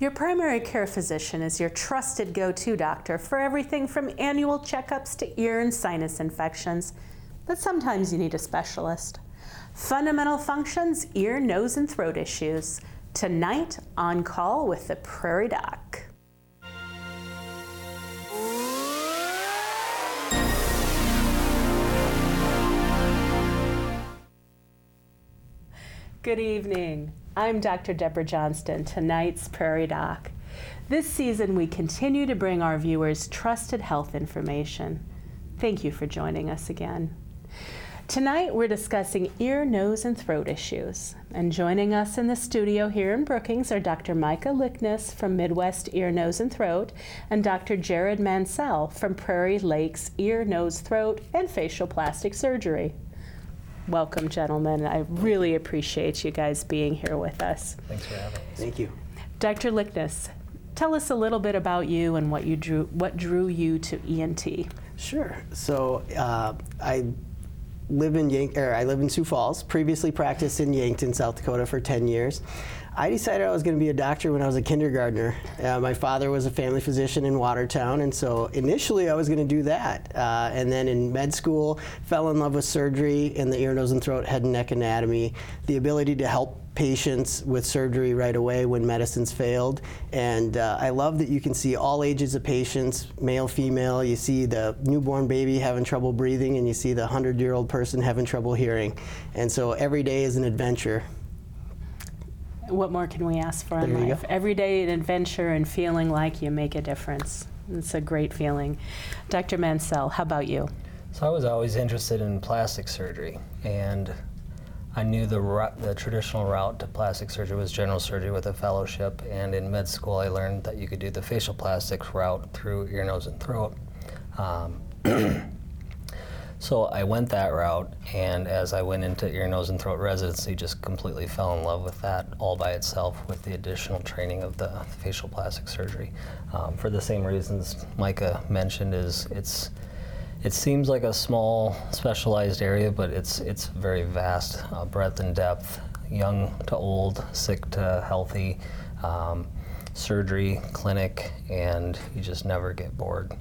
Your primary care physician is your trusted go-to doctor for everything from annual checkups to ear and sinus infections, but sometimes you need a specialist. Fundamental functions, ear, nose, and throat issues. Tonight, On Call with the Prairie Doc. Good evening. I'm Dr. Debra Johnston, tonight's Prairie Doc. This season, we continue to bring our viewers trusted health information. Thank you for joining us again. Tonight, we're discussing ear, nose, and throat issues. And joining us in the studio here in Brookings are Dr. Micah Likness from Midwest Ear, Nose, and Throat, and Dr. Jered Mancell from Prairie Lakes Ear, Nose, Throat, and Facial Plastic Surgery. Welcome, gentlemen. I really appreciate you guys being here with us. Thanks for having us. Thank you. Dr. Likness, tell us a little bit about you and what drew you to ENT. Sure. So I live in Sioux Falls, previously practiced in Yankton, South Dakota for 10 years. I decided I was going to be a doctor when I was a kindergartner. My father was a family physician in Watertown, and so initially I was going to do that. And then in med school, fell in love with surgery and the ear, nose, and throat, head and neck anatomy, the ability to help patients with surgery right away when medicines failed. And I love that you can see all ages of patients, male, female. You see the newborn baby having trouble breathing, and you see the 100-year-old person having trouble hearing. And so every day is an adventure. What more can we ask for in life? Every day an adventure and feeling like you make a difference. It's a great feeling. Dr. Mancell, how about you? So I was always interested in plastic surgery, and I knew the traditional route to plastic surgery was general surgery with a fellowship, and in med school I learned that you could do the facial plastics route through ear, nose, and throat. So I went that route, and as I went into ear, nose, and throat residency, just completely fell in love with that all by itself with the additional training of the facial plastic surgery. For the same reasons Micah mentioned, is it seems like a small specialized area, but it's very vast, breadth and depth, young to old, sick to healthy, surgery, clinic, and you just never get bored.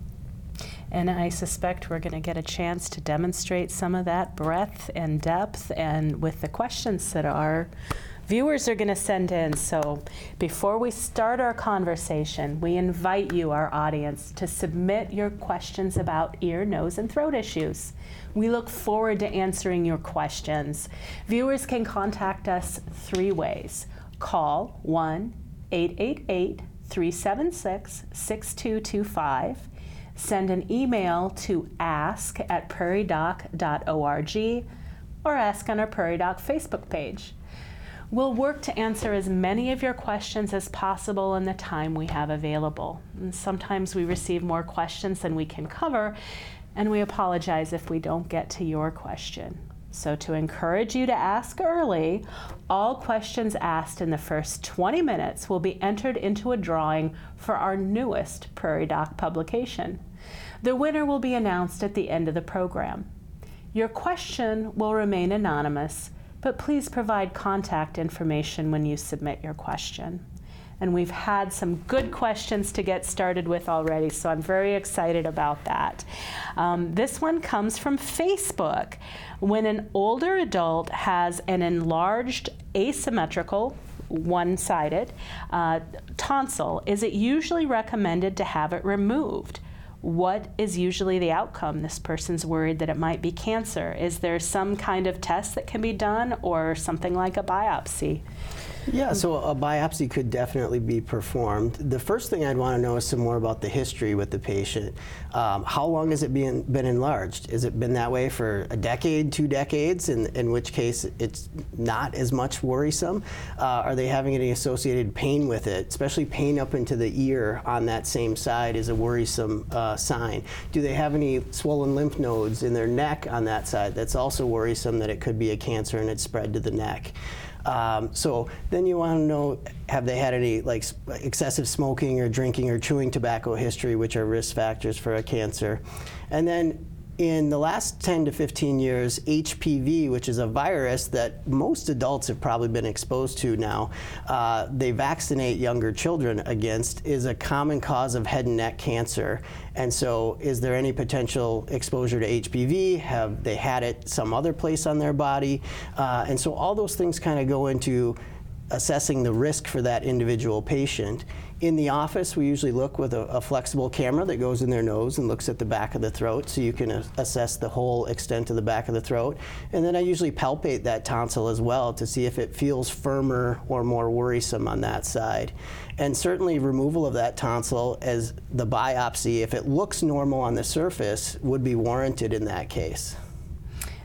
And I suspect we're going to get a chance to demonstrate some of that breadth and depth and with the questions that our viewers are going to send in. So before we start our conversation, we invite you, our audience, to submit your questions about ear, nose, and throat issues. We look forward to answering your questions. Viewers can contact us three ways. Call 1-888-376-6225. Send an email to ask@prairiedoc.org or ask on our Prairie Doc Facebook page. We'll work to answer as many of your questions as possible in the time we have available. And sometimes we receive more questions than we can cover, and we apologize if we don't get to your question. So to encourage you to ask early, all questions asked in the first 20 minutes will be entered into a drawing for our newest Prairie Doc publication. The winner will be announced at the end of the program. Your question will remain anonymous, but please provide contact information when you submit your question. And we've had some good questions to get started with already, so I'm very excited about that. This one comes from Facebook. When an older adult has an enlarged asymmetrical, one-sided tonsil, is it usually recommended to have it removed? What is usually the outcome? This person's worried that it might be cancer. Is there some kind of test that can be done or something like a biopsy? Yeah, so a biopsy could definitely be performed. The first thing I'd want to know is some more about the history with the patient. How long has it been enlarged? Has it been that way for a decade, 2 decades, in which case it's not as much worrisome? Are they having any associated pain with it? Especially pain up into the ear on that same side is a worrisome sign. Do they have any swollen lymph nodes in their neck on that side? That's also worrisome that it could be a cancer and it's spread to the neck. So then you want to know, have they had any like excessive smoking or drinking or chewing tobacco history, which are risk factors for a cancer. And then in the last 10 to 15 years, HPV, which is a virus that most adults have probably been exposed to now, they vaccinate younger children against, is a common cause of head and neck cancer. And so is there any potential exposure to HPV? Have they had it some other place on their body? And so all those things kind of go into assessing the risk for that individual patient. In the office, we usually look with a flexible camera that goes in their nose and looks at the back of the throat, so you can assess the whole extent of the back of the throat. And then I usually palpate that tonsil as well to see if it feels firmer or more worrisome on that side. And certainly removal of that tonsil as the biopsy, if it looks normal on the surface, would be warranted in that case.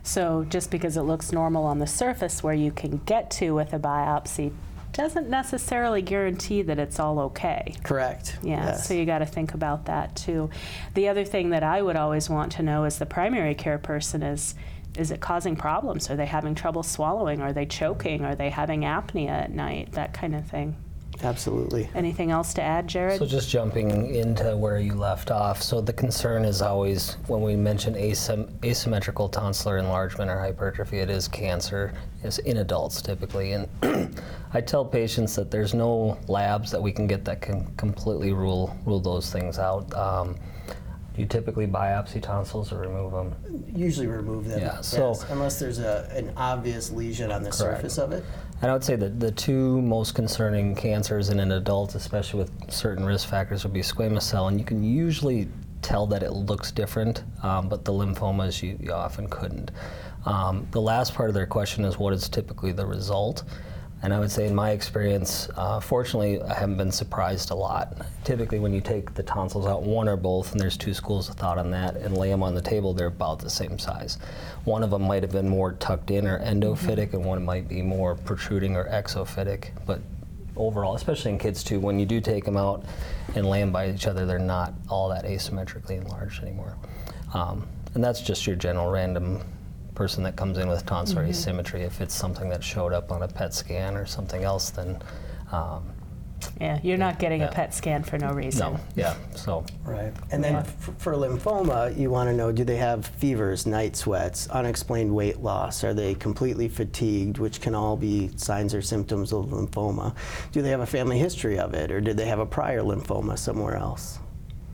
So just because it looks normal on the surface where you can get to with a biopsy doesn't necessarily guarantee that it's all okay. Correct. Yeah, yes. So you got to think about that too. The other thing that I would always want to know as the primary care person is it causing problems? Are they having trouble swallowing? Are they choking? Are they having apnea at night? That kind of thing. Absolutely. Anything else to add, Jered? So just jumping into where you left off, so the concern is always when we mention asymmetrical tonsillar enlargement or hypertrophy, it is cancer. It's in adults typically. And I tell patients that there's no labs that we can get that can completely rule those things out. You typically biopsy tonsils or remove them? Usually remove them, yeah, so yes, unless there's an obvious lesion on the surface of it. And I would say that the two most concerning cancers in an adult, especially with certain risk factors, would be squamous cell, and you can usually tell that it looks different, but the lymphomas you often couldn't. The last part of their question is what is typically the result? And I would say in my experience, fortunately, I haven't been surprised a lot. Typically when you take the tonsils out, one or both, and there's two schools of thought on that, and lay them on the table, they're about the same size. One of them might have been more tucked in or endophytic, and one might be more protruding or exophytic. But overall, especially in kids too, when you do take them out and lay them by each other, they're not all that asymmetrically enlarged anymore. And that's just your general random person that comes in with tonsillar asymmetry. If it's something that showed up on a PET scan or something else, then not getting a PET scan for no reason. No, yeah, so. Right, and then for lymphoma, you want to know, do they have fevers, night sweats, unexplained weight loss? Are they completely fatigued, which can all be signs or symptoms of lymphoma? Do they have a family history of it, or did they have a prior lymphoma somewhere else?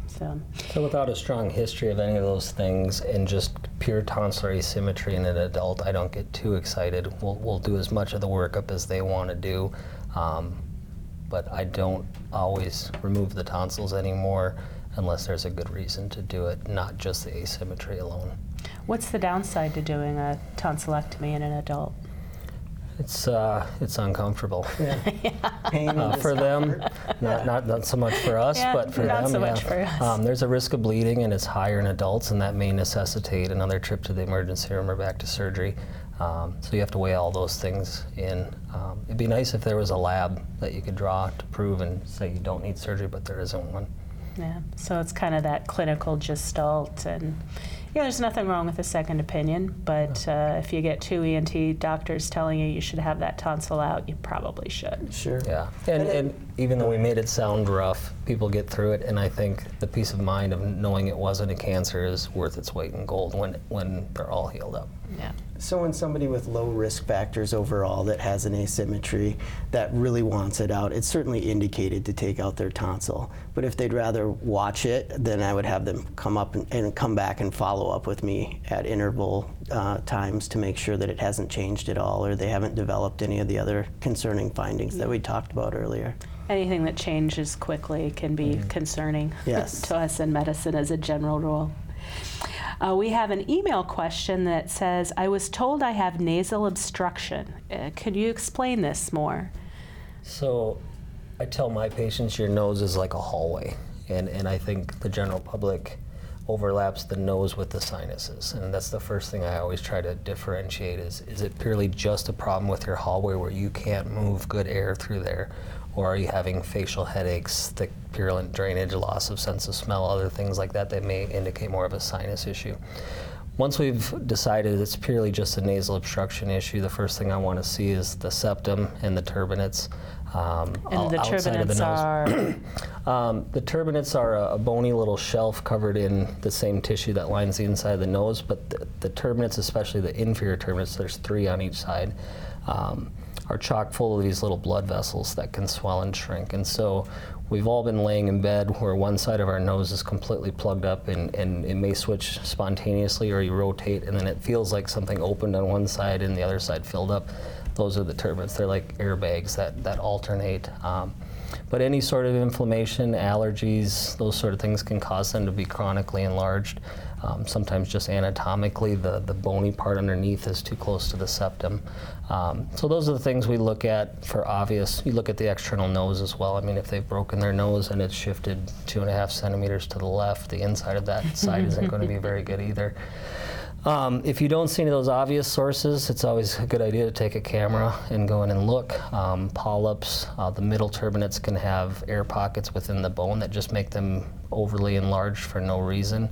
So without a strong history of any of those things and just pure tonsillar asymmetry in an adult, I don't get too excited. We'll do as much of the workup as they want to do, but I don't always remove the tonsils anymore unless there's a good reason to do it, not just the asymmetry alone. What's the downside to doing a tonsillectomy in an adult? It's uncomfortable. Yeah. Pain for them, not so much for us, but for them, not so much for us. There's a risk of bleeding, and it's higher in adults, and that may necessitate another trip to the emergency room or back to surgery. So you have to weigh all those things in. It'd be nice if there was a lab that you could draw to prove and say you don't need surgery, but there isn't one. Yeah, so it's kind of that clinical gestalt, and there's nothing wrong with a second opinion, but if you get 2 ENT doctors telling you should have that tonsil out, you probably should. Sure. Yeah, and even though we made it sound rough, people get through it, and I think the peace of mind of knowing it wasn't a cancer is worth its weight in gold when they're all healed up. Yeah. So in somebody with low risk factors overall that has an asymmetry that really wants it out, it's certainly indicated to take out their tonsil. But if they'd rather watch it, then I would have them come up and come back and follow up with me at interval times to make sure that it hasn't changed at all or they haven't developed any of the other concerning findings that we talked about earlier. Anything that changes quickly can be concerning to us in medicine as a general rule. We have an email question that says, I was told I have nasal obstruction. Could you explain this more? So I tell my patients your nose is like a hallway, and I think the general public overlaps the nose with the sinuses, and that's the first thing I always try to differentiate is it purely just a problem with your hallway where you can't move good air through there, or are you having facial headaches, thick purulent drainage, loss of sense of smell, other things like that that may indicate more of a sinus issue. Once we've decided it's purely just a nasal obstruction issue, the first thing I want to see is the septum and the turbinates. And the turbinates are? The turbinates are a bony little shelf covered in the same tissue that lines the inside of the nose, but the turbinates, especially the inferior turbinates, there's 3 on each side, are chock full of these little blood vessels that can swell and shrink. And so we've all been laying in bed where one side of our nose is completely plugged up, and it may switch spontaneously, or you rotate and then it feels like something opened on one side and the other side filled up. Those are the turbinates. They're like airbags that alternate. But any sort of inflammation, allergies, those sort of things can cause them to be chronically enlarged. Sometimes just anatomically, the bony part underneath is too close to the septum. So those are the things we look at for obvious. You look at the external nose as well. I mean, if they've broken their nose and it's shifted 2.5 centimeters to the left, the inside of that side isn't going to be very good either. If you don't see any of those obvious sources, it's always a good idea to take a camera and go in and look. Polyps, the middle turbinates can have air pockets within the bone that just make them overly enlarged for no reason.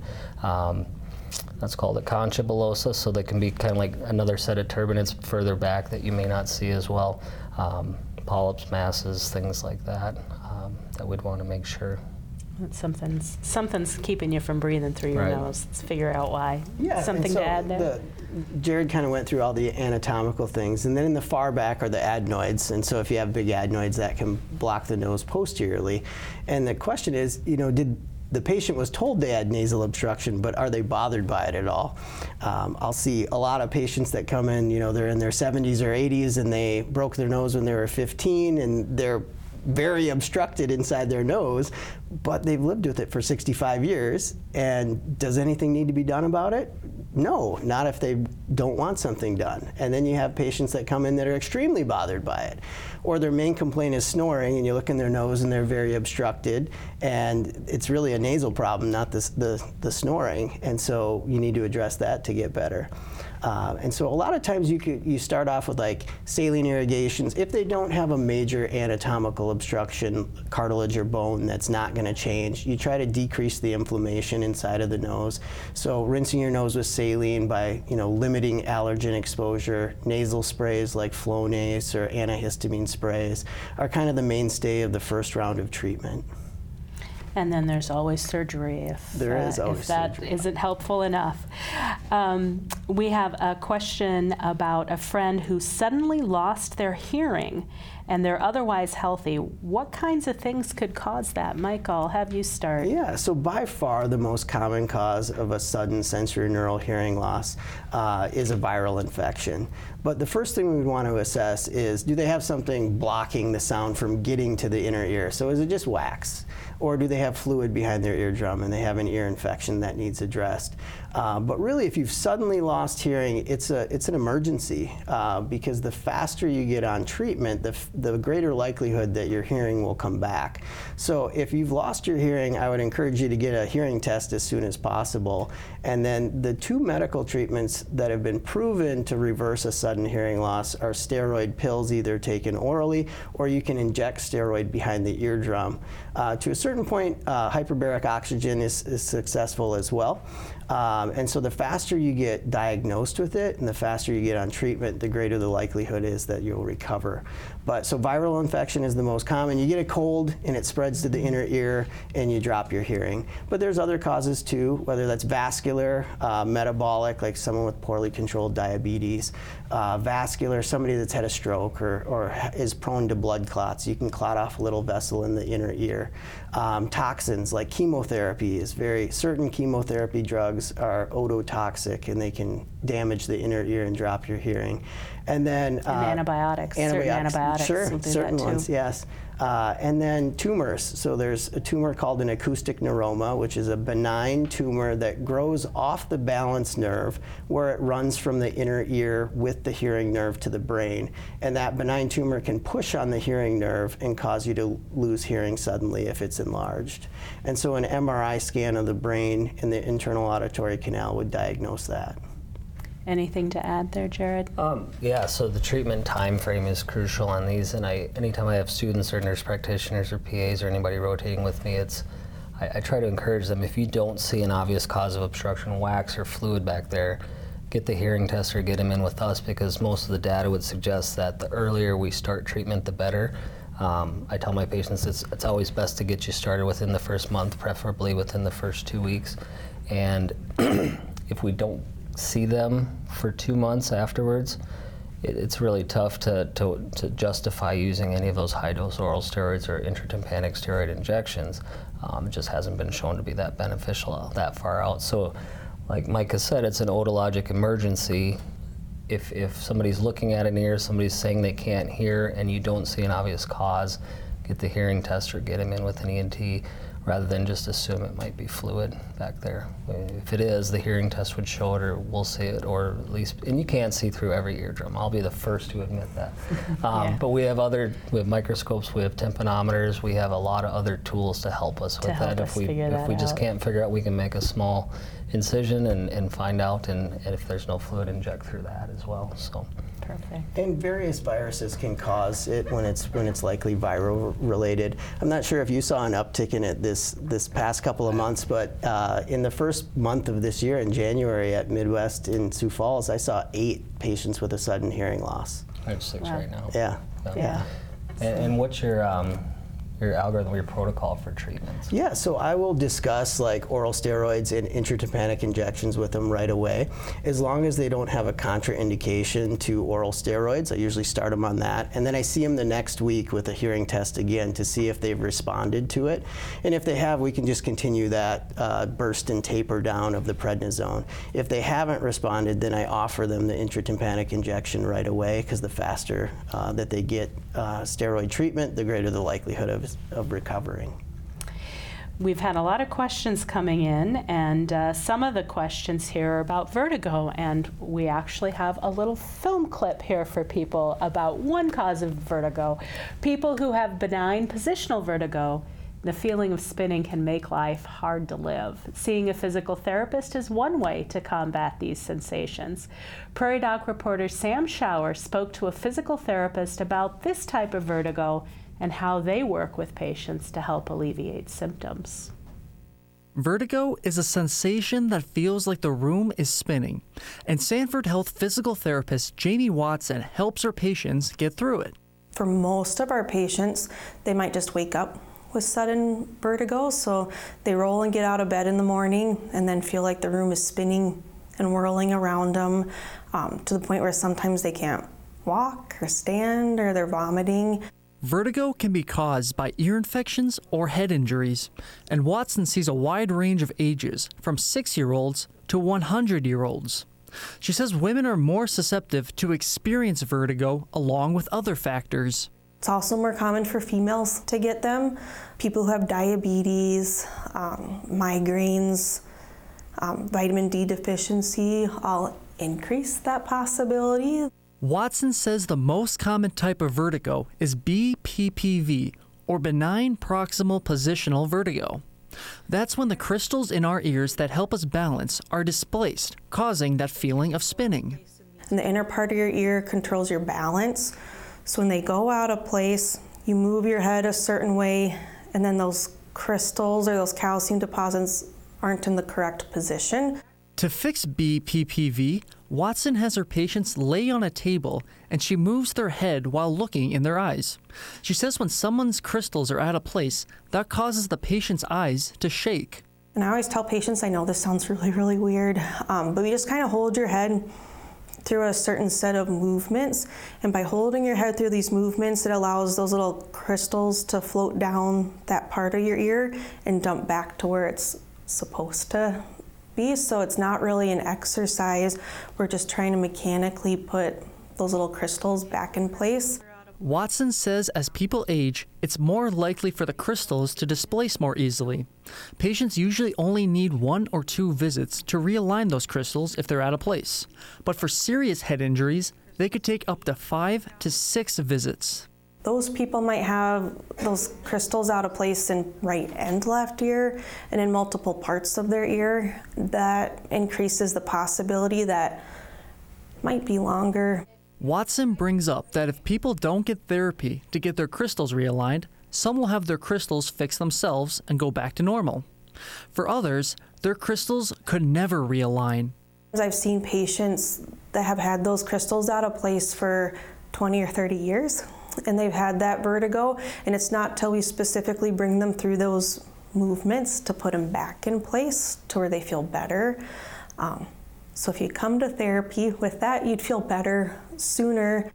That's called a concha bullosa, so they can be kind of like another set of turbinates further back that you may not see as well. Polyps, masses, things like that, that we'd want to make sure. Something's keeping you from breathing through your nose. Let's figure out why. Yeah, something so to add there? Jered kind of went through all the anatomical things, and then in the far back are the adenoids. And so if you have big adenoids, that can block the nose posteriorly. And the question is, you know, did the patient was told they had nasal obstruction, but are they bothered by it at all? I'll see a lot of patients that come in, you know, they're in their 70s or 80s, and they broke their nose when they were 15, and they're very obstructed inside their nose, but they've lived with it for 65 years. And does anything need to be done about it? No, not if they don't want something done. And then you have patients that come in that are extremely bothered by it. Or their main complaint is snoring, and you look in their nose and they're very obstructed, and it's really a nasal problem, not the snoring. And so you need to address that to get better. And so a lot of times you start off with like saline irrigations. If they don't have a major anatomical obstruction, cartilage or bone that's not going to change, you try to decrease the inflammation inside of the nose. So rinsing your nose with saline by, you know, limiting allergen exposure, nasal sprays like Flonase or antihistamine sprays are kind of the mainstay of the first round of treatment. And then there's always surgery if that isn't helpful enough. We have a question about a friend who suddenly lost their hearing, and they're otherwise healthy. What kinds of things could cause that? Mike, I'll have you start. Yeah, so by far the most common cause of a sudden sensorineural hearing loss is a viral infection. But the first thing we would want to assess is, do they have something blocking the sound from getting to the inner ear? So is it just wax? Or do they have fluid behind their eardrum and they have an ear infection that needs addressed? But really, if you've suddenly lost hearing, it's an emergency, because the faster you get on treatment, the greater likelihood that your hearing will come back. So if you've lost your hearing, I would encourage you to get a hearing test as soon as possible. And then the 2 medical treatments that have been proven to reverse a sudden hearing loss are steroid pills, either taken orally, or you can inject steroid behind the eardrum. To a certain point, hyperbaric oxygen is successful as well. And so the faster you get diagnosed with it and the faster you get on treatment, the greater the likelihood is that you'll recover. But so viral infection is the most common. You get a cold and it spreads to the inner ear and you drop your hearing. But there's other causes too, whether that's vascular, metabolic, like someone with poorly controlled diabetes, vascular, somebody that's had a stroke or is prone to blood clots. You can clot off a little vessel in the inner ear. Toxins like chemotherapy is certain chemotherapy drugs are ototoxic and they can damage the inner ear and drop your hearing. And then and antibiotics. Certain antibiotics. antibiotics. Sure, will do certain that too. Ones, yes. And then tumors. So there's a tumor called an acoustic neuroma, which is a benign tumor that grows off the balance nerve where it runs from the inner ear with the hearing nerve to the brain. And that benign tumor can push on the hearing nerve and cause you to lose hearing suddenly if it's enlarged. And so an MRI scan of the brain and the internal auditory canal would diagnose that. Anything to add there, Jered? Yeah, so the treatment time frame is crucial on these, and anytime I have students or nurse practitioners or PAs or anybody rotating with me, I try to encourage them, if you don't see an obvious cause of obstruction, wax or fluid back there, get the hearing test or get them in with us, because most of the data would suggest that the earlier we start treatment, the better. I tell my patients it's always best to get you started within the first month, preferably within the first 2 weeks, and if we don't see them for 2 months afterwards, it's really tough to justify using any of those high-dose oral steroids or intratympanic steroid injections. It just hasn't been shown to be that beneficial that far out. So, like Micah said, it's an otologic emergency. If somebody's looking at an ear, somebody's saying they can't hear, and you don't see an obvious cause, get the hearing test or get them in with an ENT, rather than just assume it might be fluid back there. If it is, the hearing test would show it, or we'll see it, or at least, and you can't see through every eardrum. I'll be the first to admit that. Yeah. But we have microscopes, we have tympanometers, we have a lot of other tools to help us with that. If we just can't figure out, we can make a small incision and find out, and if there's no fluid, inject through that as well. So. Perfect. And various viruses can cause it when it's likely viral related. I'm not sure if you saw an uptick in it this past couple of months, but in the first month of this year, in January, at Midwest in Sioux Falls, I saw 8 patients with a sudden hearing loss. I have 6 right now. Yeah. Yeah. And what's your algorithm, your protocol for treatments? Yeah, so I will discuss like oral steroids and intratympanic injections with them right away. As long as they don't have a contraindication to oral steroids, I usually start them on that. And then I see them the next week with a hearing test again to see if they've responded to it. And if they have, we can just continue that burst and taper down of the prednisone. If they haven't responded, then I offer them the intratympanic injection right away, because the faster that they get steroid treatment, the greater the likelihood of recovering. We've had a lot of questions coming in, and some of the questions here are about vertigo, and we actually have a little film clip here for people about one cause of vertigo. People who have benign positional vertigo, the feeling of spinning can make life hard to live. Seeing a physical therapist is one way to combat these sensations. Prairie Doc reporter Sam Schauer spoke to a physical therapist about this type of vertigo and how they work with patients to help alleviate symptoms. Vertigo is a sensation that feels like the room is spinning, and Sanford Health physical therapist Jamie Watson helps her patients get through it. For most of our patients, they might just wake up with sudden vertigo, so they roll and get out of bed in the morning and then feel like the room is spinning and whirling around them, to the point where sometimes they can't walk or stand, or they're vomiting. Vertigo can be caused by ear infections or head injuries, and Watson sees a wide range of ages, from 6-year-olds to 100-year-olds. She says women are more susceptible to experience vertigo along with other factors. It's also more common for females to get them. People who have diabetes, migraines, vitamin D deficiency all increase that possibility. Watson says the most common type of vertigo is BPPV, or benign proximal positional vertigo. That's when the crystals in our ears that help us balance are displaced, causing that feeling of spinning. And the inner part of your ear controls your balance. So when they go out of place, you move your head a certain way, and then those crystals or those calcium deposits aren't in the correct position. To fix BPPV, Watson has her patients lay on a table and she moves their head while looking in their eyes. She says when someone's crystals are out of place, that causes the patient's eyes to shake. And I always tell patients, I know this sounds really, really weird, but you just kind of hold your head through a certain set of movements. And by holding your head through these movements, it allows those little crystals to float down that part of your ear and dump back to where it's supposed to be, so it's not really an exercise. We're just trying to mechanically put those little crystals back in place. Watson says as people age, it's more likely for the crystals to displace more easily. Patients usually only need 1 or 2 visits to realign those crystals if they're out of place. But for serious head injuries, they could take up to 5 to 6 visits. Those people might have those crystals out of place in right and left ear and in multiple parts of their ear. That increases the possibility that might be longer. Watson brings up that if people don't get therapy to get their crystals realigned, some will have their crystals fix themselves and go back to normal. For others, their crystals could never realign. I've seen patients that have had those crystals out of place for 20 or 30 years. And they've had that vertigo, and it's not till we specifically bring them through those movements to put them back in place to where they feel better. So if you come to therapy with that, you'd feel better sooner.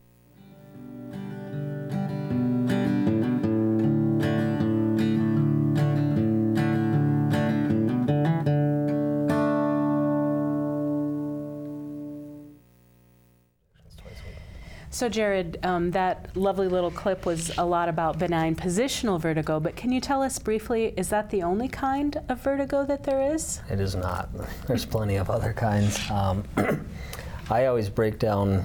So Jered, that lovely little clip was a lot about benign positional vertigo, but can you tell us briefly, is that the only kind of vertigo that there is? It is not. There's plenty of other kinds. I always break down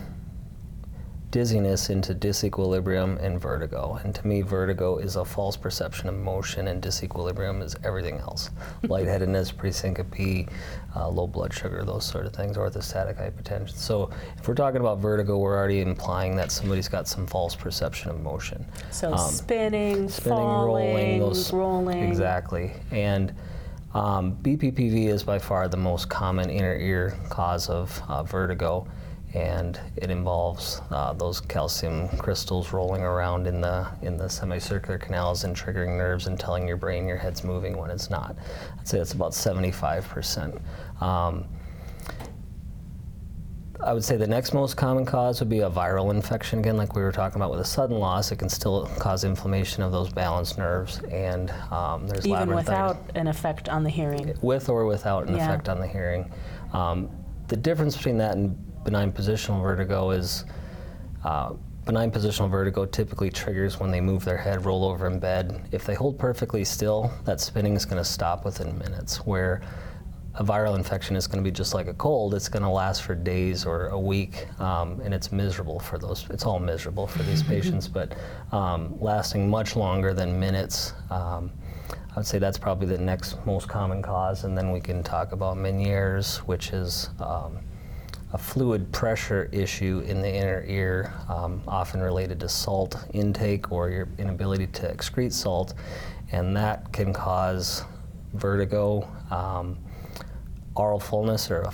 dizziness into disequilibrium and vertigo. And to me, vertigo is a false perception of motion, and disequilibrium is everything else. Lightheadedness, presyncope, low blood sugar, those sort of things, orthostatic hypotension. So if we're talking about vertigo, we're already implying that somebody's got some false perception of motion. So spinning, falling, rolling. Exactly. And BPPV is by far the most common inner ear cause of vertigo. And it involves those calcium crystals rolling around in the semicircular canals and triggering nerves and telling your brain your head's moving when it's not. I'd say that's about 75%. I would say the next most common cause would be a viral infection. Again, like we were talking about with a sudden loss, it can still cause inflammation of those balance nerves. And there's even without an effect on the hearing. With or without an effect on the hearing. The difference between that and benign positional vertigo is, benign positional vertigo typically triggers when they move their head, roll over in bed. If they hold perfectly still, that spinning is gonna stop within minutes, where a viral infection is gonna be just like a cold. It's gonna last for days or a week, and it's miserable for those, it's all miserable for these patients, but lasting much longer than minutes. I would say that's probably the next most common cause, and then we can talk about Meniere's, which is, a fluid pressure issue in the inner ear, often related to salt intake or your inability to excrete salt, and that can cause vertigo, oral fullness or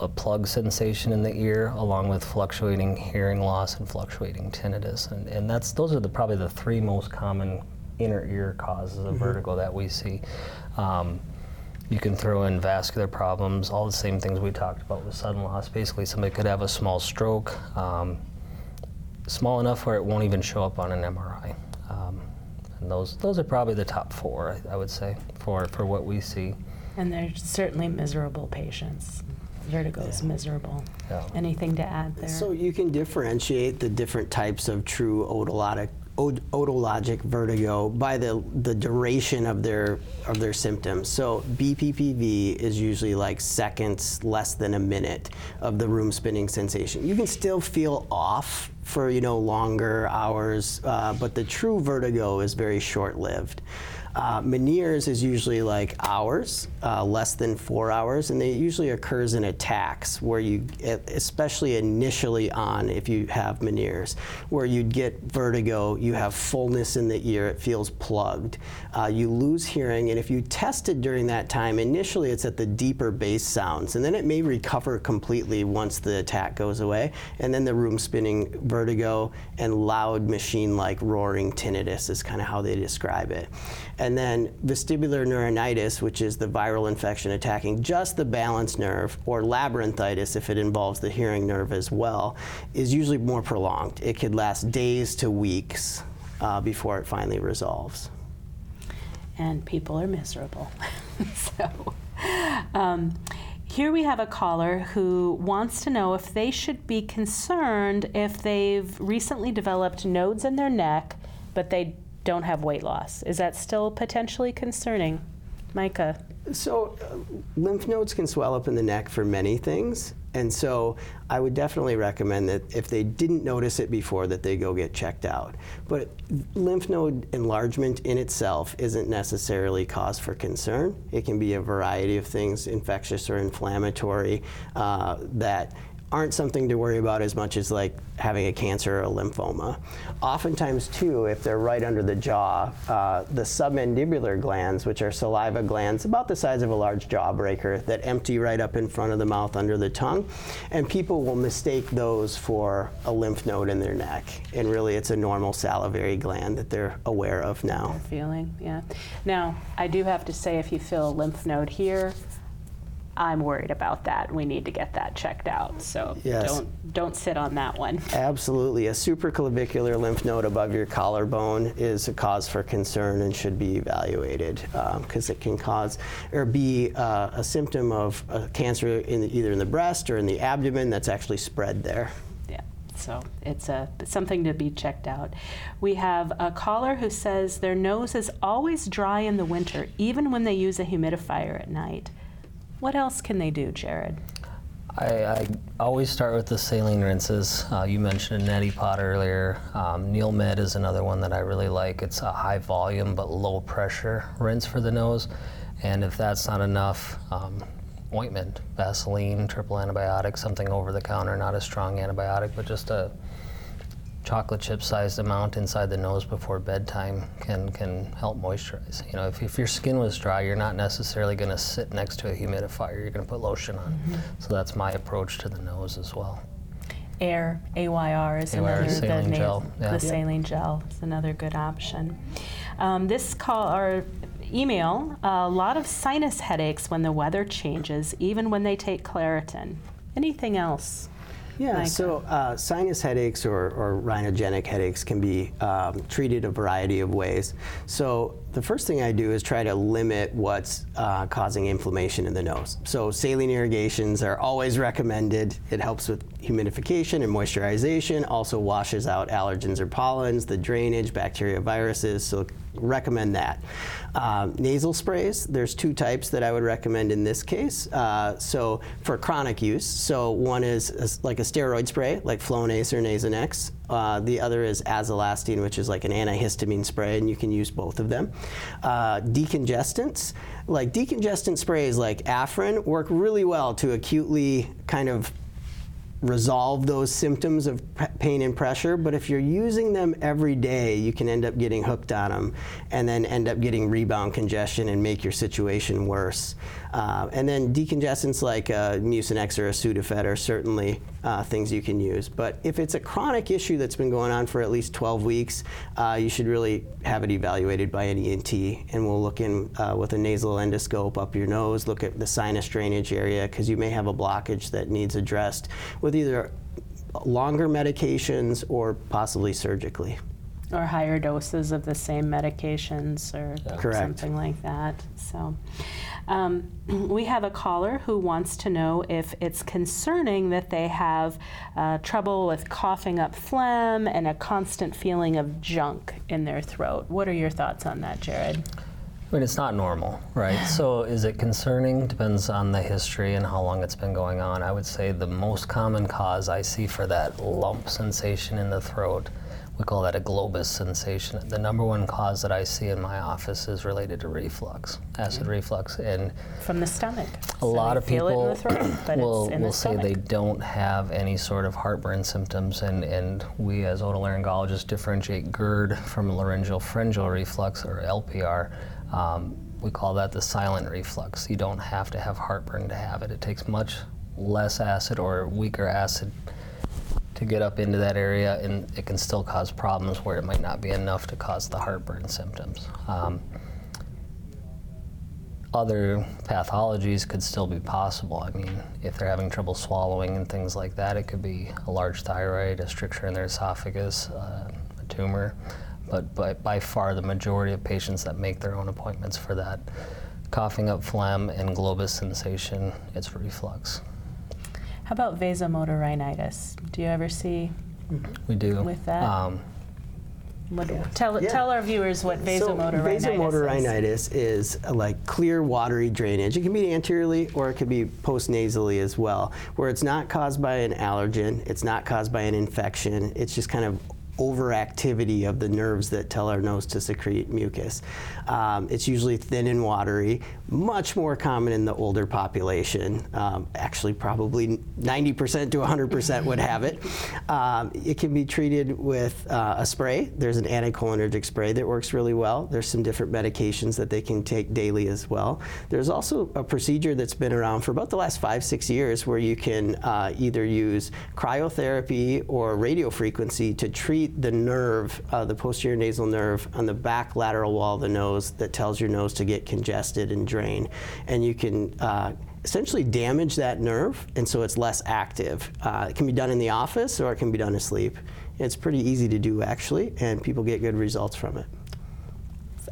a plug sensation in the ear, along with fluctuating hearing loss and fluctuating tinnitus, and those are probably the 3 most common inner ear causes of vertigo that we see. You can throw in vascular problems, all the same things we talked about with sudden loss. Basically, somebody could have a small stroke, small enough where it won't even show up on an MRI. And those are probably the top 4, I would say, for what we see. And they're certainly miserable patients. Vertigo is miserable. Yeah. Anything to add there? So you can differentiate the different types of true otologic vertigo by the duration of their symptoms. So BPPV is usually like seconds, less than a minute of the room spinning sensation. You can still feel off for longer hours, but the true vertigo is very short-lived. Meniere's is usually like hours, less than 4 hours, and it usually occurs in attacks where you, especially initially on if you have Meniere's, where you'd get vertigo, you have fullness in the ear, it feels plugged, you lose hearing, and if you test it during that time, initially it's at the deeper bass sounds, and then it may recover completely once the attack goes away, and then the room spinning vertigo and loud machine-like roaring tinnitus is kind of how they describe it. And then vestibular neuronitis, which is the viral infection attacking just the balance nerve, or labyrinthitis if it involves the hearing nerve as well, is usually more prolonged. It could last days to weeks before it finally resolves. And people are miserable. So Here we have a caller who wants to know if they should be concerned if they've recently developed nodes in their neck, but they don't have weight loss. Is that still potentially concerning? Micah. So lymph nodes can swell up in the neck for many things. And so I would definitely recommend that if they didn't notice it before, that they go get checked out. But lymph node enlargement in itself isn't necessarily cause for concern. It can be a variety of things, infectious or inflammatory, that aren't something to worry about as much as like having a cancer or a lymphoma. Oftentimes too, if they're right under the jaw, the submandibular glands, which are saliva glands about the size of a large jawbreaker that empty right up in front of the mouth under the tongue, and people will mistake those for a lymph node in their neck. And really it's a normal salivary gland that they're aware of now. They're feeling, yeah. Now, I do have to say if you feel a lymph node here, I'm worried about that. We need to get that checked out. So yes. Don't sit on that one. Absolutely. A supraclavicular lymph node above your collarbone is a cause for concern and should be evaluated because it can cause or be a symptom of a cancer in either in the breast or in the abdomen that's actually spread there. Yeah. So it's something to be checked out. We have a caller who says their nose is always dry in the winter, even when they use a humidifier at night. What else can they do, Jered? I always start with the saline rinses. You mentioned neti pot earlier. NeilMed is another one that I really like. It's a high volume but low pressure rinse for the nose. And if that's not enough, ointment, Vaseline, triple antibiotic, something over the counter, not a strong antibiotic, but just a chocolate chip sized amount inside the nose before bedtime can help moisturize. You know, if your skin was dry, you're not necessarily going to sit next to a humidifier. You're going to put lotion on. Mm-hmm. So that's my approach to the nose as well. Air, AYR is another good name. The saline gel is another good option. This call or email, a lot of sinus headaches when the weather changes, even when they take Claritin. Anything else? Yeah, so sinus headaches or rhinogenic headaches can be treated a variety of ways. So the first thing I do is try to limit what's causing inflammation in the nose. So saline irrigations are always recommended. It helps with humidification and moisturization, also washes out allergens or pollens, the drainage, bacteria, viruses, so recommend that. Nasal sprays, there's two types that I would recommend in this case, so for chronic use. So one is like a steroid spray, like Flonase or Nasonex. The other is Azelastine, which is like an antihistamine spray, and you can use both of them. Decongestants, like decongestant sprays like Afrin work really well to acutely kind of resolve those symptoms of pain and pressure, but if you're using them every day, you can end up getting hooked on them and then end up getting rebound congestion and make your situation worse. And then decongestants like Mucinex or a Sudafed are certainly things you can use. But if it's a chronic issue that's been going on for at least 12 weeks, you should really have it evaluated by an ENT, and we'll look in with a nasal endoscope up your nose, look at the sinus drainage area, because you may have a blockage that needs addressed with either longer medications or possibly surgically. Or higher doses of the same medications or something like that. So we have a caller who wants to know if it's concerning that they have trouble with coughing up phlegm and a constant feeling of junk in their throat. What are your thoughts on that, Jered? I mean, it's not normal, right? So is it concerning? Depends on the history and how long it's been going on. I would say the most common cause I see for that lump sensation in the throat, we call that a globus sensation. The number one cause that I see in my office is related to reflux, acid reflux. And from the stomach. A lot of people will say they don't have any sort of heartburn symptoms, and we as otolaryngologists differentiate GERD from laryngeal pharyngeal reflux, or LPR. We call that the silent reflux. You don't have to have heartburn to have it. It takes much less acid or weaker acid to get up into that area, and it can still cause problems where it might not be enough to cause the heartburn symptoms. Other pathologies could still be possible. I mean, if they're having trouble swallowing and things like that, it could be a large thyroid, a stricture in their esophagus, a tumor. But by far the majority of patients that make their own appointments for that coughing up phlegm and globus sensation. It's reflux. How about vasomotor rhinitis? Do you ever see we do with that? Tell our viewers what vasomotor rhinitis is. Vasomotor rhinitis is like clear watery drainage. It can be anteriorly or it could be postnasally as well, where it's not caused by an allergen, it's not caused by an infection, it's just kind of overactivity of the nerves that tell our nose to secrete mucus. It's usually thin and watery, much more common in the older population. Actually, probably 90% to 100% would have it. It can be treated with a spray. There's an anticholinergic spray that works really well. There's some different medications that they can take daily as well. There's also a procedure that's been around for about the last 5-6 years where you can either use cryotherapy or radiofrequency to treat the nerve, the posterior nasal nerve on the back lateral wall of the nose that tells your nose to get congested and drain. And you can essentially damage that nerve, and so it's less active. It can be done in the office or it can be done asleep. It's pretty easy to do actually, and people get good results from it.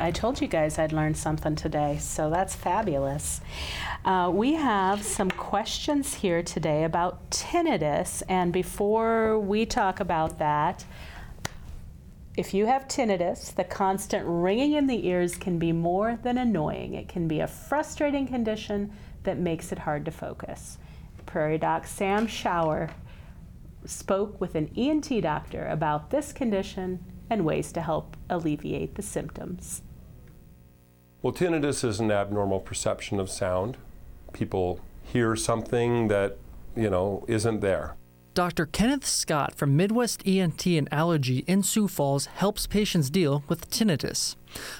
I told you guys I'd learned something today, so that's fabulous. We have some questions here today about tinnitus, and before we talk about that, if you have tinnitus, the constant ringing in the ears can be more than annoying. It can be a frustrating condition that makes it hard to focus. Prairie Doc Sam Schauer spoke with an ENT doctor about this condition and ways to help alleviate the symptoms. Well, tinnitus is an abnormal perception of sound. People hear something that, you know, isn't there. Dr. Kenneth Scott from Midwest ENT and Allergy in Sioux Falls helps patients deal with tinnitus.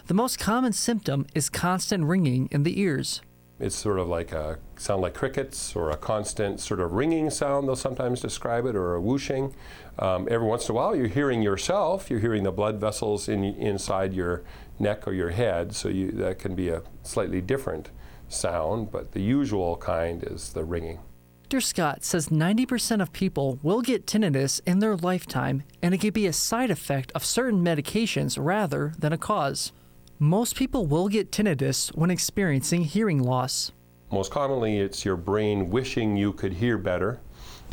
The most common symptom is constant ringing in the ears. It's sort of like a sound like crickets or a constant sort of ringing sound, they'll sometimes describe it, or a whooshing. Every once in a while you're hearing yourself, you're hearing the blood vessels inside your neck or your head, so that can be a slightly different sound, but the usual kind is the ringing. Dr. Scott says 90% of people will get tinnitus in their lifetime, and it can be a side effect of certain medications rather than a cause. Most people will get tinnitus when experiencing hearing loss. Most commonly, it's your brain wishing you could hear better,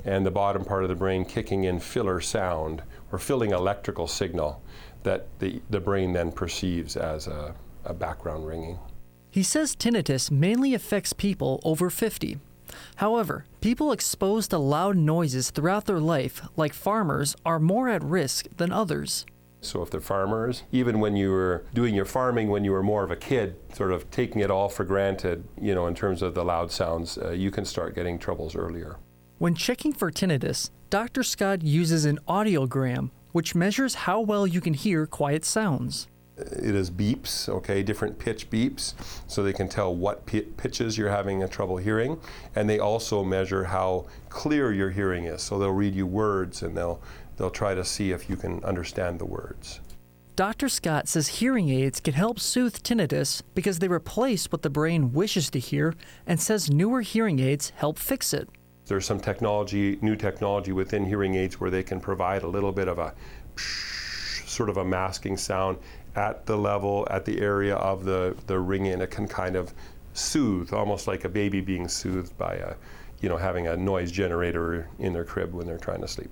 and the bottom part of the brain kicking in filler sound or filling electrical signal that the brain then perceives as a background ringing. He says tinnitus mainly affects people over 50. However, people exposed to loud noises throughout their life, like farmers, are more at risk than others. So if they're farmers, even when you were doing your farming when you were more of a kid, sort of taking it all for granted, you know, in terms of the loud sounds, you can start getting troubles earlier. When checking for tinnitus, Dr. Scott uses an audiogram, which measures how well you can hear quiet sounds. It is beeps, okay, different pitch beeps, so they can tell what pitches you're having trouble hearing, and they also measure how clear your hearing is. So they'll read you words and they'll try to see if you can understand the words. Dr. Scott says hearing aids can help soothe tinnitus because they replace what the brain wishes to hear, and says newer hearing aids help fix it. There's some technology, new technology within hearing aids where they can provide a little bit of a sort of a masking sound at the level, at the area of the ringing, and it can kind of soothe, almost like a baby being soothed by having a noise generator in their crib when they're trying to sleep.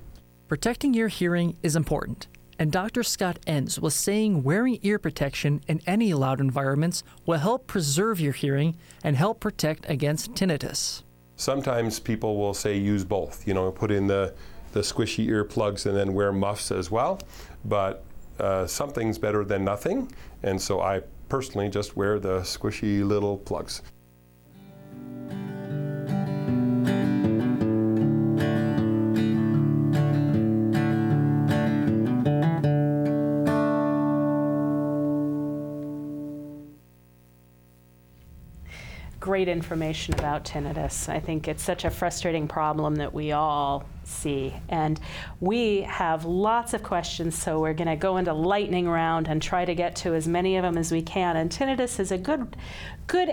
Protecting your hearing is important, and Dr. Scott ends with saying wearing ear protection in any loud environments will help preserve your hearing and help protect against tinnitus. Sometimes people will say use both, put in the squishy earplugs and then wear muffs as well, but something's better than nothing, and so I personally just wear the squishy little plugs. Great information about tinnitus. I think it's such a frustrating problem that we all see. And we have lots of questions, so we're going to go into lightning round and try to get to as many of them as we can. And tinnitus is a good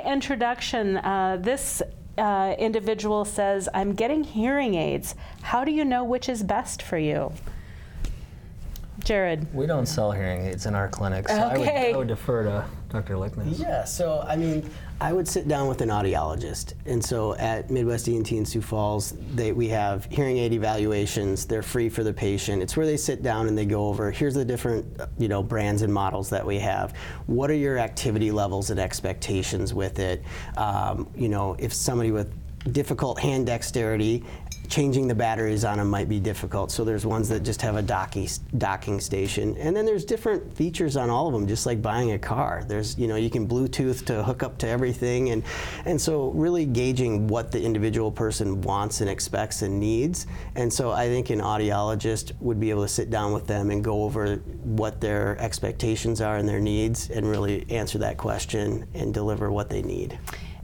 introduction. This individual says, I'm getting hearing aids. How do you know which is best for you? Jered? We don't sell hearing aids in our clinic, so okay. I would defer to Dr. Likness. Yeah, so I mean, I would sit down with an audiologist. And so at Midwest ENT in Sioux Falls, we have hearing aid evaluations. They're free for the patient. It's where they sit down and they go over, here's the different brands and models that we have. What are your activity levels and expectations with it? If somebody with difficult hand dexterity, changing the batteries on them might be difficult. So there's ones that just have a docking station. And then there's different features on all of them, just like buying a car. There's, you can Bluetooth to hook up to everything. And so really gauging what the individual person wants and expects and needs. And so I think an audiologist would be able to sit down with them and go over what their expectations are and their needs and really answer that question and deliver what they need.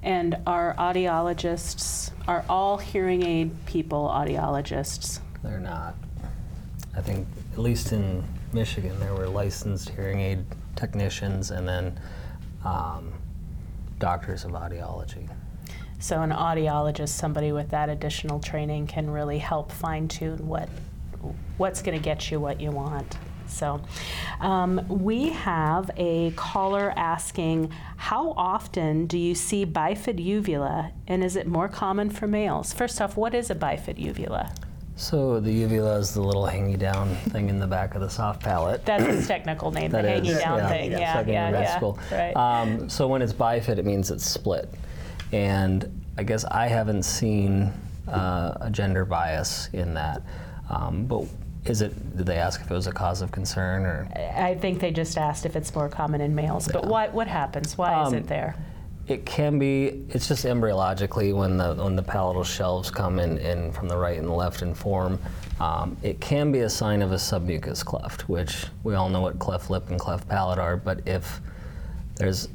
And our audiologists, are all hearing aid people audiologists? They're not. I think, at least in Michigan, there were licensed hearing aid technicians and then doctors of audiology. So an audiologist, somebody with that additional training, can really help fine-tune what's gonna get you what you want. So we have a caller asking, how often do you see bifid uvula, and is it more common for males? First off, what is a bifid uvula? So the uvula is the little hangy-down thing in the back of the soft palate. That's its technical name, the hangy-down thing. Yeah. Right. So when it's bifid, it means it's split. And I guess I haven't seen a gender bias in that. Did they ask if it was a cause of concern, or? I think they just asked if it's more common in males, but what happens? Why is it there? It can be, it's just embryologically when the palatal shelves come in from the right and the left and form, it can be a sign of a submucous cleft, which we all know what cleft lip and cleft palate are, but if there's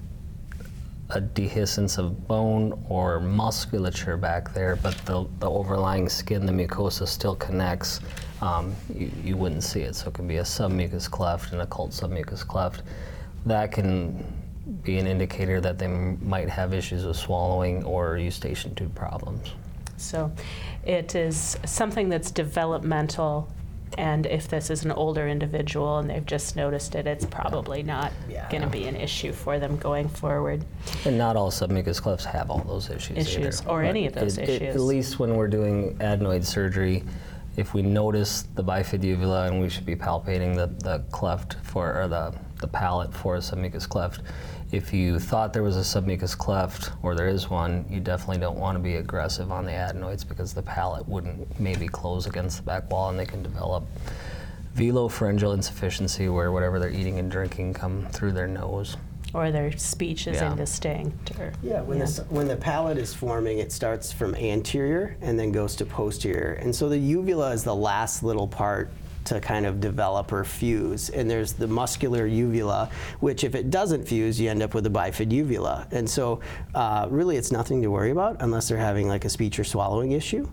a dehiscence of bone or musculature back there, but the overlying skin, the mucosa still connects, you wouldn't see it. So it can be a submucous cleft, an occult submucous cleft. That can be an indicator that they might have issues with swallowing or eustachian tube problems. So it is something that's developmental, and if this is an older individual and they've just noticed it, it's probably not going to be an issue for them going forward. And not all submucous clefts have all those issues either. Or but any of those issues. At least when we're doing adenoid surgery, if we notice the bifid uvula, and we should be palpating the cleft for, or the palate for a submucous cleft. If you thought there was a submucous cleft, or there is one, you definitely don't want to be aggressive on the adenoids because the palate wouldn't maybe close against the back wall, and they can develop velopharyngeal insufficiency where whatever they're eating and drinking come through their nose. Or their speech is indistinct. When the palate is forming, it starts from anterior and then goes to posterior. And so the uvula is the last little part to kind of develop or fuse. And there's the muscular uvula, which if it doesn't fuse, you end up with a bifid uvula. And so really it's nothing to worry about unless they're having like a speech or swallowing issue.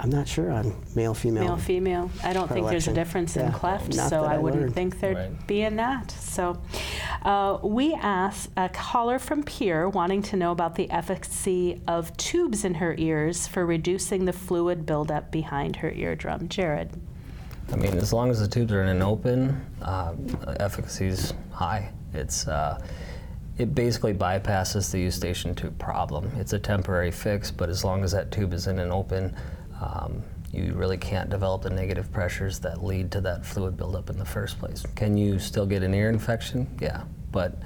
I'm not sure on male-female. Male-female. I don't think there's a difference in cleft, so I wouldn't think there'd be in that. So we asked a caller from Pierre wanting to know about the efficacy of tubes in her ears for reducing the fluid buildup behind her eardrum. Jered? I mean, as long as the tubes are in an open, efficacy's high. It basically bypasses the eustachian tube problem. It's a temporary fix, but as long as that tube is in an open, you really can't develop the negative pressures that lead to that fluid buildup in the first place. Can you still get an ear infection? Yeah, but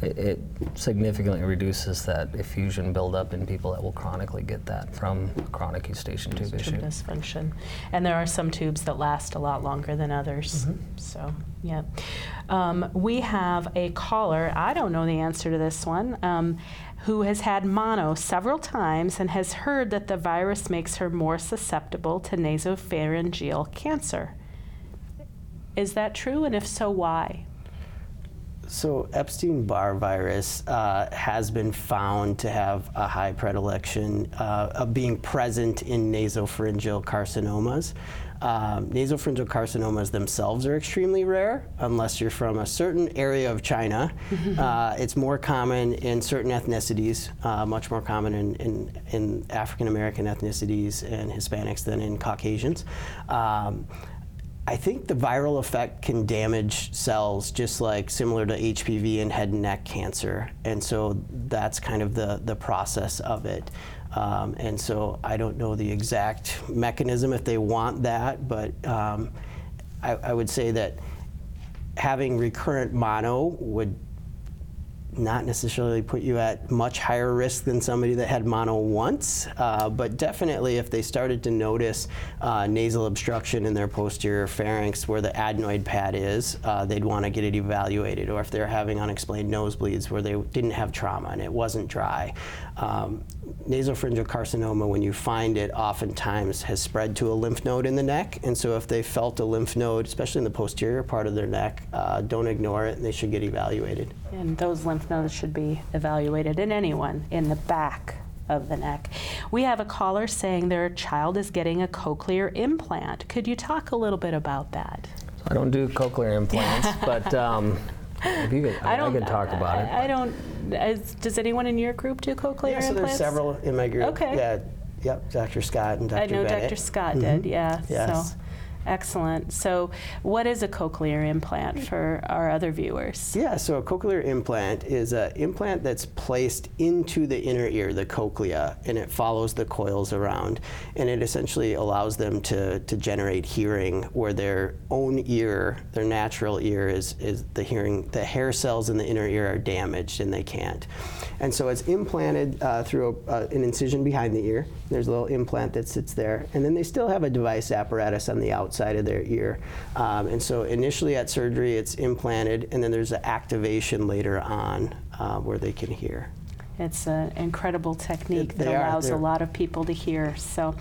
it significantly reduces that effusion buildup in people that will chronically get that from chronic eustachian tube issue. Dysfunction. And there are some tubes that last a lot longer than others. Mm-hmm. So, yeah. We have a caller, I don't know the answer to this one, who has had mono several times and has heard that the virus makes her more susceptible to nasopharyngeal cancer. Is that true, and if so, why? So Epstein-Barr virus has been found to have a high predilection of being present in nasopharyngeal carcinomas. Nasopharyngeal carcinomas themselves are extremely rare unless you're from a certain area of China. It's more common in certain ethnicities, much more common in African American ethnicities and Hispanics than in Caucasians. I think the viral effect can damage cells, just like similar to HPV and head and neck cancer. And so that's kind of the process of it. And so I don't know the exact mechanism if they want that, but I would say that having recurrent mono would not necessarily put you at much higher risk than somebody that had mono once, but definitely if they started to notice nasal obstruction in their posterior pharynx where the adenoid pad is, they'd want to get it evaluated, or if they're having unexplained nosebleeds where they didn't have trauma and it wasn't dry. Nasopharyngeal carcinoma, when you find it, oftentimes has spread to a lymph node in the neck, and so if they felt a lymph node, especially in the posterior part of their neck, don't ignore it and they should get evaluated. And those lymph nodes should be evaluated in anyone in the back of the neck. We have a caller saying their child is getting a cochlear implant. Could you talk a little bit about that? I don't do cochlear implants, but I can talk about it. Does anyone in your group do cochlear implants? Yeah, so there's several in my group. Okay. Yeah, yep, Dr. Scott and Dr. Bennett. I know Dr. Scott did, yeah. Yes. So. Excellent. So what is a cochlear implant for our other viewers? Yeah, so a cochlear implant is an implant that's placed into the inner ear, the cochlea, and it follows the coils around. And it essentially allows them to generate hearing where their own ear, their natural ear, is the hearing. The hair cells in the inner ear are damaged and they can't. And so it's implanted through an incision behind the ear. There's a little implant that sits there. And then they still have a device apparatus on the outside of their ear. And so initially at surgery, it's implanted, and then there's an activation later on where they can hear. It's an incredible technique that allows a lot of people to hear. So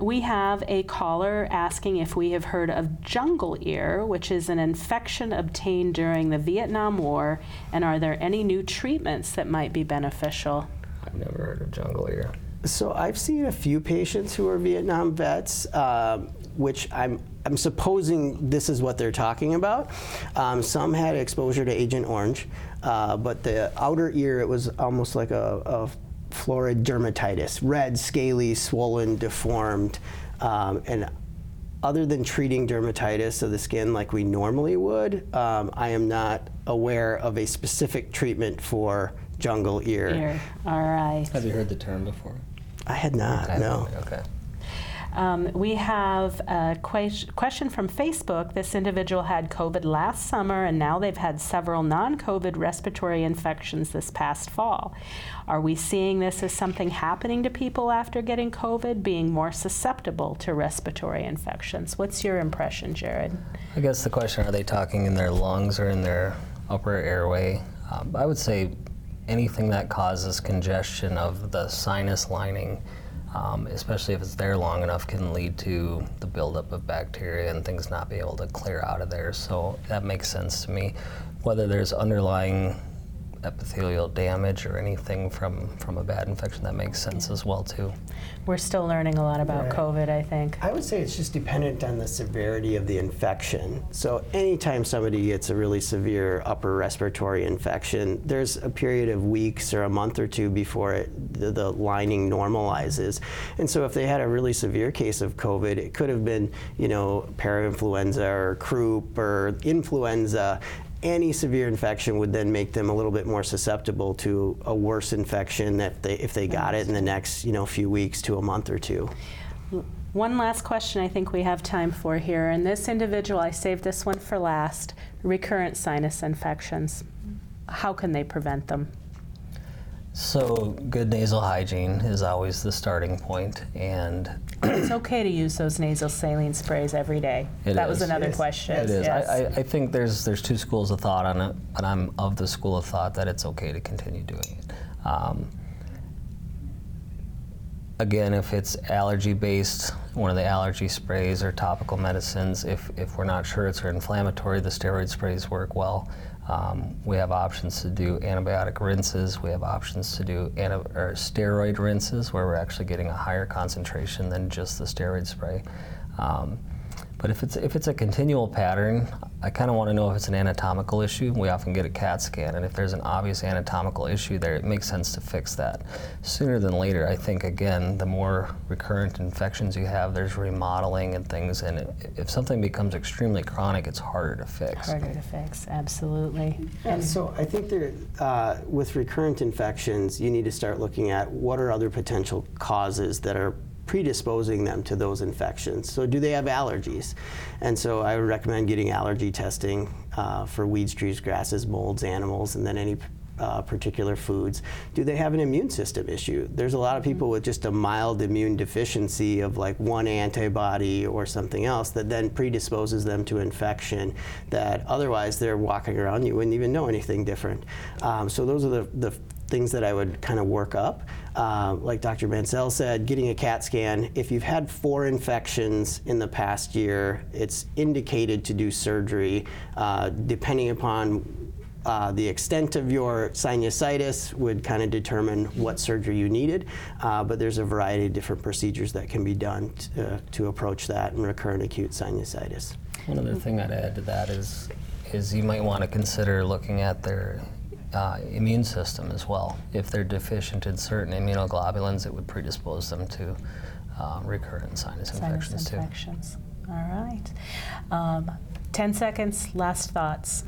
we have a caller asking if we have heard of jungle ear, which is an infection obtained during the Vietnam War, and are there any new treatments that might be beneficial? I've never heard of jungle ear. So I've seen a few patients who are Vietnam vets, which I'm supposing this is what they're talking about. Some had exposure to Agent Orange, but the outer ear, it was almost like a florid dermatitis, red, scaly, swollen, deformed, and other than treating dermatitis of the skin like we normally would, I am not aware of a specific treatment for jungle ear. All right. Have you heard the term before? I had not, no. Okay. We have a question from Facebook. This individual had COVID last summer, and now they've had several non-COVID respiratory infections this past fall. Are we seeing this as something happening to people after getting COVID, being more susceptible to respiratory infections? What's your impression, Jered? I guess the question, are they talking in their lungs or in their upper airway? I would say anything that causes congestion of the sinus lining, especially if it's there long enough, can lead to the buildup of bacteria and things not be able to clear out of there. So that makes sense to me. Whether there's underlying epithelial damage or anything from a bad infection, that makes sense as well too. We're still learning a lot about COVID, I think. I would say it's just dependent on the severity of the infection. So anytime somebody gets a really severe upper respiratory infection, there's a period of weeks or a month or two before the lining normalizes. And so if they had a really severe case of COVID, it could have been, parainfluenza or croup or influenza. Any severe infection would then make them a little bit more susceptible to a worse infection that if they got it in the next few weeks to a month or two. One last question I think we have time for here, and this individual, I saved this one for last, recurrent sinus infections. How can they prevent them? So good nasal hygiene is always the starting point, and it's okay to use those nasal saline sprays every day. That was another question. It is. Yes. I think there's two schools of thought on it, and I'm of the school of thought that it's okay to continue doing it. Again, if it's allergy-based, one of the allergy sprays or topical medicines, if we're not sure it's inflammatory, the steroid sprays work well. We have options to do antibiotic rinses. We have options to do steroid rinses, where we're actually getting a higher concentration than just the steroid spray. But if it's a continual pattern, I kind of want to know if it's an anatomical issue. We often get a CAT scan, and if there's an obvious anatomical issue there, it makes sense to fix that sooner than later. I think, again, the more recurrent infections you have, there's remodeling and things, and if something becomes extremely chronic, it's harder to fix. Harder to fix, absolutely. And so I think there, with recurrent infections, you need to start looking at what are other potential causes that are predisposing them to those infections. So do they have allergies? And so I would recommend getting allergy testing for weeds, trees, grasses, molds, animals, and then any particular foods. Do they have an immune system issue? There's a lot of people with just a mild immune deficiency of like one antibody or something else that then predisposes them to infection that otherwise they're walking around, you wouldn't even know anything different. So those are the things that I would kind of work up. Like Dr. Mancell said, getting a CAT scan, if you've had 4 infections in the past year, it's indicated to do surgery depending upon the extent of your sinusitis would kind of determine what surgery you needed, but there's a variety of different procedures that can be done to approach that in recurrent acute sinusitis. One other thing I'd add to that is you might want to consider looking at their immune system as well. If they're deficient in certain immunoglobulins, it would predispose them to recurrent sinus infections too. All right. 10 seconds, last thoughts.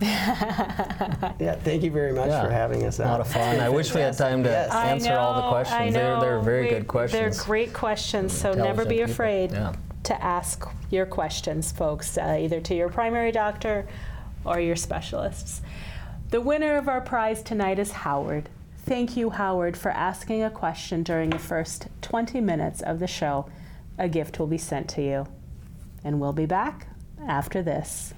Yeah, thank you very much for having us out. A lot of fun. I wish we had time to answer all the questions. They're very good questions. They're great questions, so never be afraid to ask your questions, folks, either to your primary doctor or your specialists. The winner of our prize tonight is Howard. Thank you, Howard, for asking a question during the first 20 minutes of the show. A gift will be sent to you. And we'll be back after this.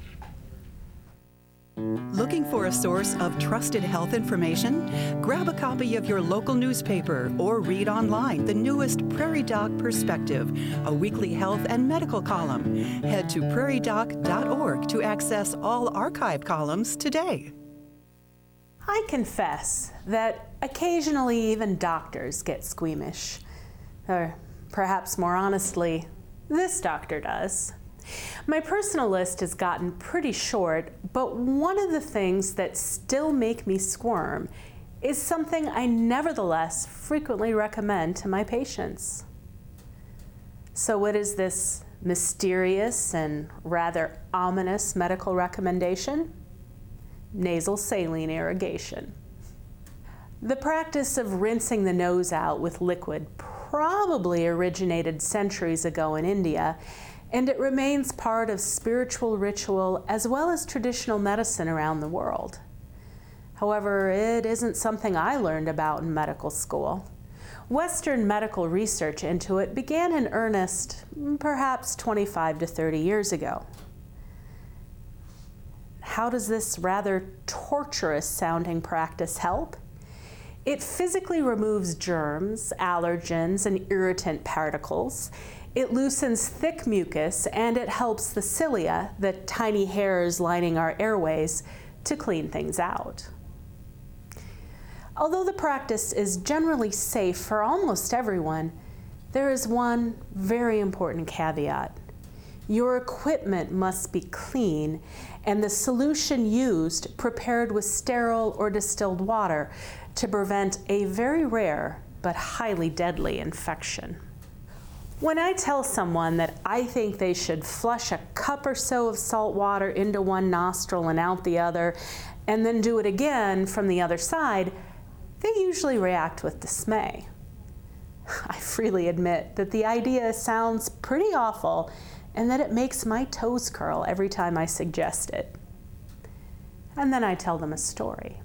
Looking for a source of trusted health information? Grab a copy of your local newspaper or read online the newest Prairie Doc Perspective, a weekly health and medical column. Head to prairiedoc.org to access all archive columns today. I confess that occasionally even doctors get squeamish, or perhaps more honestly, this doctor does. My personal list has gotten pretty short, but one of the things that still make me squirm is something I nevertheless frequently recommend to my patients. So what is this mysterious and rather ominous medical recommendation? Nasal saline irrigation. The practice of rinsing the nose out with liquid probably originated centuries ago in India, and it remains part of spiritual ritual as well as traditional medicine around the world. However, it isn't something I learned about in medical school. Western medical research into it began in earnest perhaps 25 to 30 years ago. How does this rather torturous sounding practice help? It physically removes germs, allergens, and irritant particles. It loosens thick mucus, and it helps the cilia, the tiny hairs lining our airways, to clean things out. Although the practice is generally safe for almost everyone, there is one very important caveat. Your equipment must be clean, and the solution used prepared with sterile or distilled water to prevent a very rare but highly deadly infection. When I tell someone that I think they should flush a cup or so of salt water into one nostril and out the other, and then do it again from the other side, they usually react with dismay. I freely admit that the idea sounds pretty awful and that it makes my toes curl every time I suggest it. And then I tell them a story.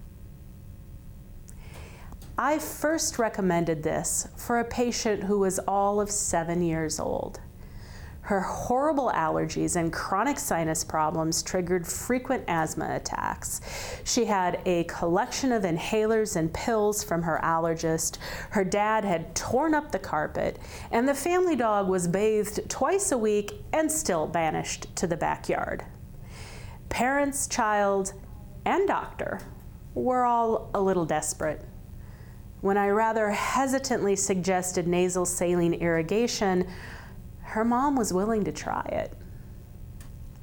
I first recommended this for a patient who was all of 7 years old. Her horrible allergies and chronic sinus problems triggered frequent asthma attacks. She had a collection of inhalers and pills from her allergist. Her dad had torn up the carpet, and the family dog was bathed twice a week and still banished to the backyard. Parents, child, and doctor were all a little desperate. When I rather hesitantly suggested nasal saline irrigation, her mom was willing to try it.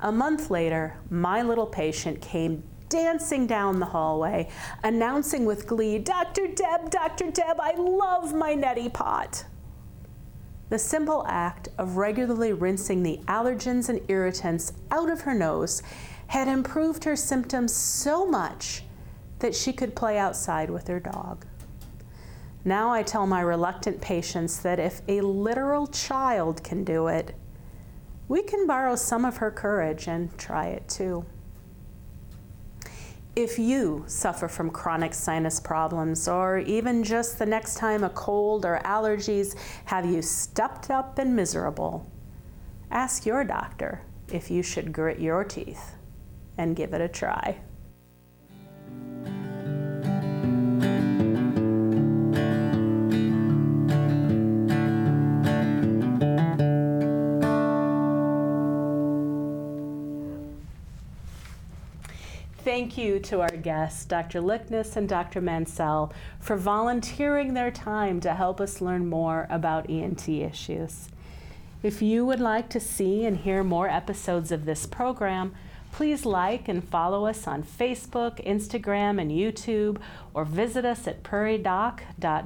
A month later, my little patient came dancing down the hallway, announcing with glee, Dr. Deb, I love my neti pot." The simple act of regularly rinsing the allergens and irritants out of her nose had improved her symptoms so much that she could play outside with her dog. Now I tell my reluctant patients that if a literal child can do it, we can borrow some of her courage and try it too. If you suffer from chronic sinus problems, or even just the next time a cold or allergies have you stuffed up and miserable, ask your doctor if you should grit your teeth and give it a try. Thank you to our guests, Dr. Likness and Dr. Mancell, for volunteering their time to help us learn more about ENT issues. If you would like to see and hear more episodes of this program, please like and follow us on Facebook, Instagram, and YouTube, or visit us at prairiedoc.org.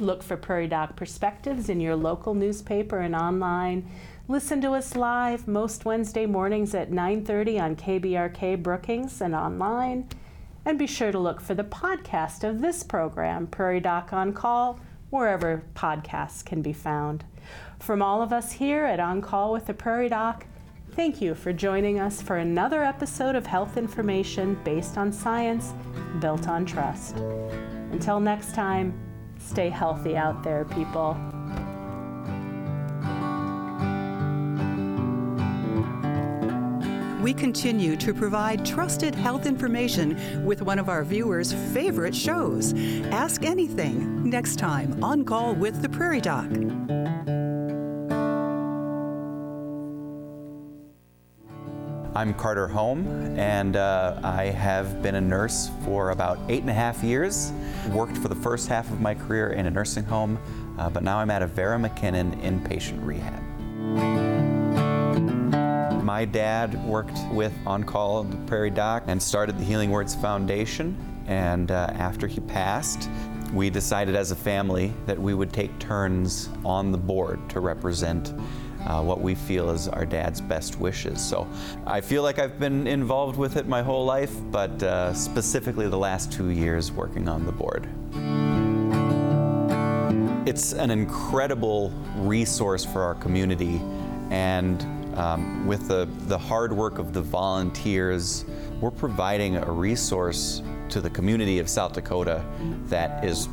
Look for Prairie Doc Perspectives in your local newspaper and online. Listen to us live most Wednesday mornings at 9:30 on KBRK Brookings and online. And be sure to look for the podcast of this program, Prairie Doc On Call, wherever podcasts can be found. From all of us here at On Call with the Prairie Doc, thank you for joining us for another episode of health information based on science, built on trust. Until next time, stay healthy out there, people. We continue to provide trusted health information with one of our viewers' favorite shows, Ask Anything, next time on Call with the Prairie Doc. I'm Carter Holm, and I have been a nurse for about 8.5 years. Worked for the first half of my career in a nursing home, but now I'm at a Vera McKinnon inpatient rehab. My dad worked with On Call the Prairie Doc and started the Healing Words Foundation. And after he passed, we decided as a family that we would take turns on the board to represent what we feel is our dad's best wishes. So I feel like I've been involved with it my whole life, but specifically the last 2 years working on the board. It's an incredible resource for our community, and with the hard work of the volunteers, we're providing a resource to the community of South Dakota that is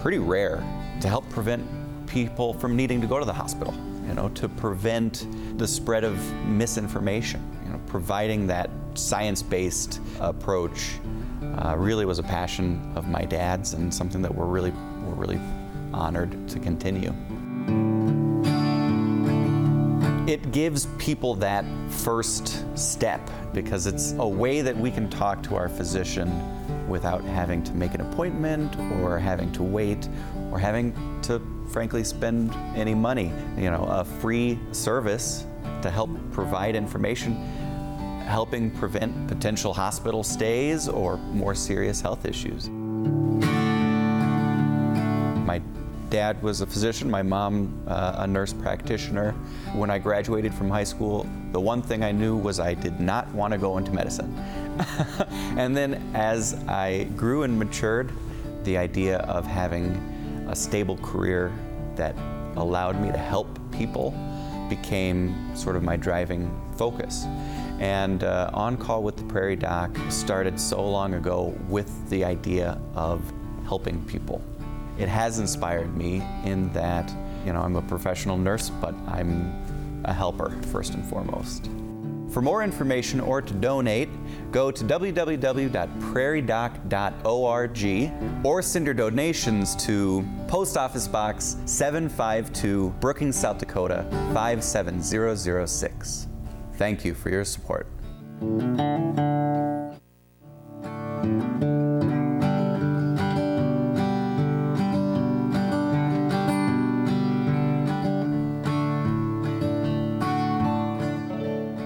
pretty rare to help prevent people from needing to go to the hospital, you know, to prevent the spread of misinformation. You know, providing that science-based approach really was a passion of my dad's and something that we're really honored to continue. It gives people that first step because it's a way that we can talk to our physician without having to make an appointment or having to wait or having to, frankly, spend any money. You know, a free service to help provide information, helping prevent potential hospital stays or more serious health issues. My dad was a physician, my mom a nurse practitioner. When I graduated from high school, the one thing I knew was I did not want to go into medicine. And then as I grew and matured, the idea of having a stable career that allowed me to help people became sort of my driving focus. And On Call with the Prairie Doc started so long ago with the idea of helping people. It has inspired me in that, you know, I'm a professional nurse, but I'm a helper first and foremost. For more information or to donate, go to www.prairiedoc.org or send your donations to Post Office Box 752, Brookings, South Dakota 57006. Thank you for your support.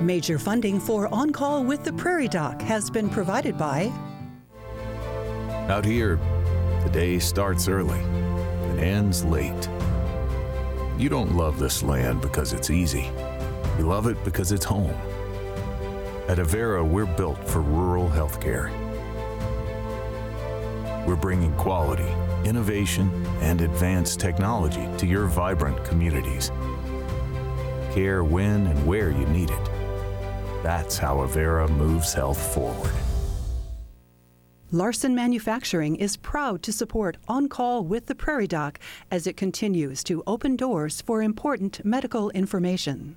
Major funding for On Call with the Prairie Doc has been provided by... Out here, the day starts early and ends late. You don't love this land because it's easy. You love it because it's home. At Avera, we're built for rural healthcare. We're bringing quality, innovation, and advanced technology to your vibrant communities. Care when and where you need it. That's how Avera moves health forward. Larson Manufacturing is proud to support On Call with the Prairie Doc as it continues to open doors for important medical information.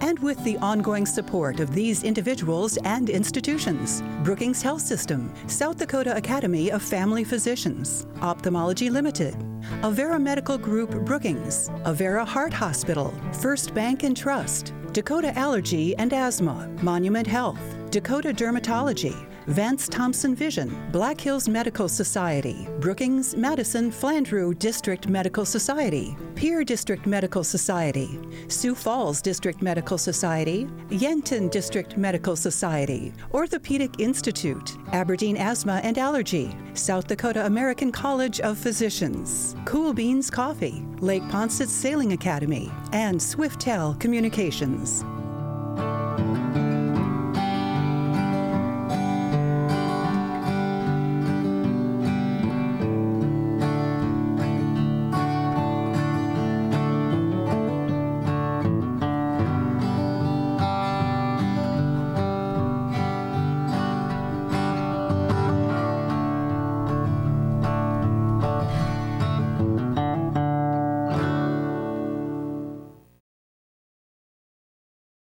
And with the ongoing support of these individuals and institutions, Brookings Health System, South Dakota Academy of Family Physicians, Ophthalmology Limited, Avera Medical Group Brookings, Avera Heart Hospital, First Bank and Trust, Dakota Allergy and Asthma, Monument Health, Dakota Dermatology, Vance Thompson Vision, Black Hills Medical Society, Brookings, Madison, Flandreau District Medical Society, Pierre District Medical Society, Sioux Falls District Medical Society, Yankton District Medical Society, Orthopedic Institute, Aberdeen Asthma and Allergy, South Dakota American College of Physicians, Cool Beans Coffee, Lake Ponset Sailing Academy, and Swiftel Communications.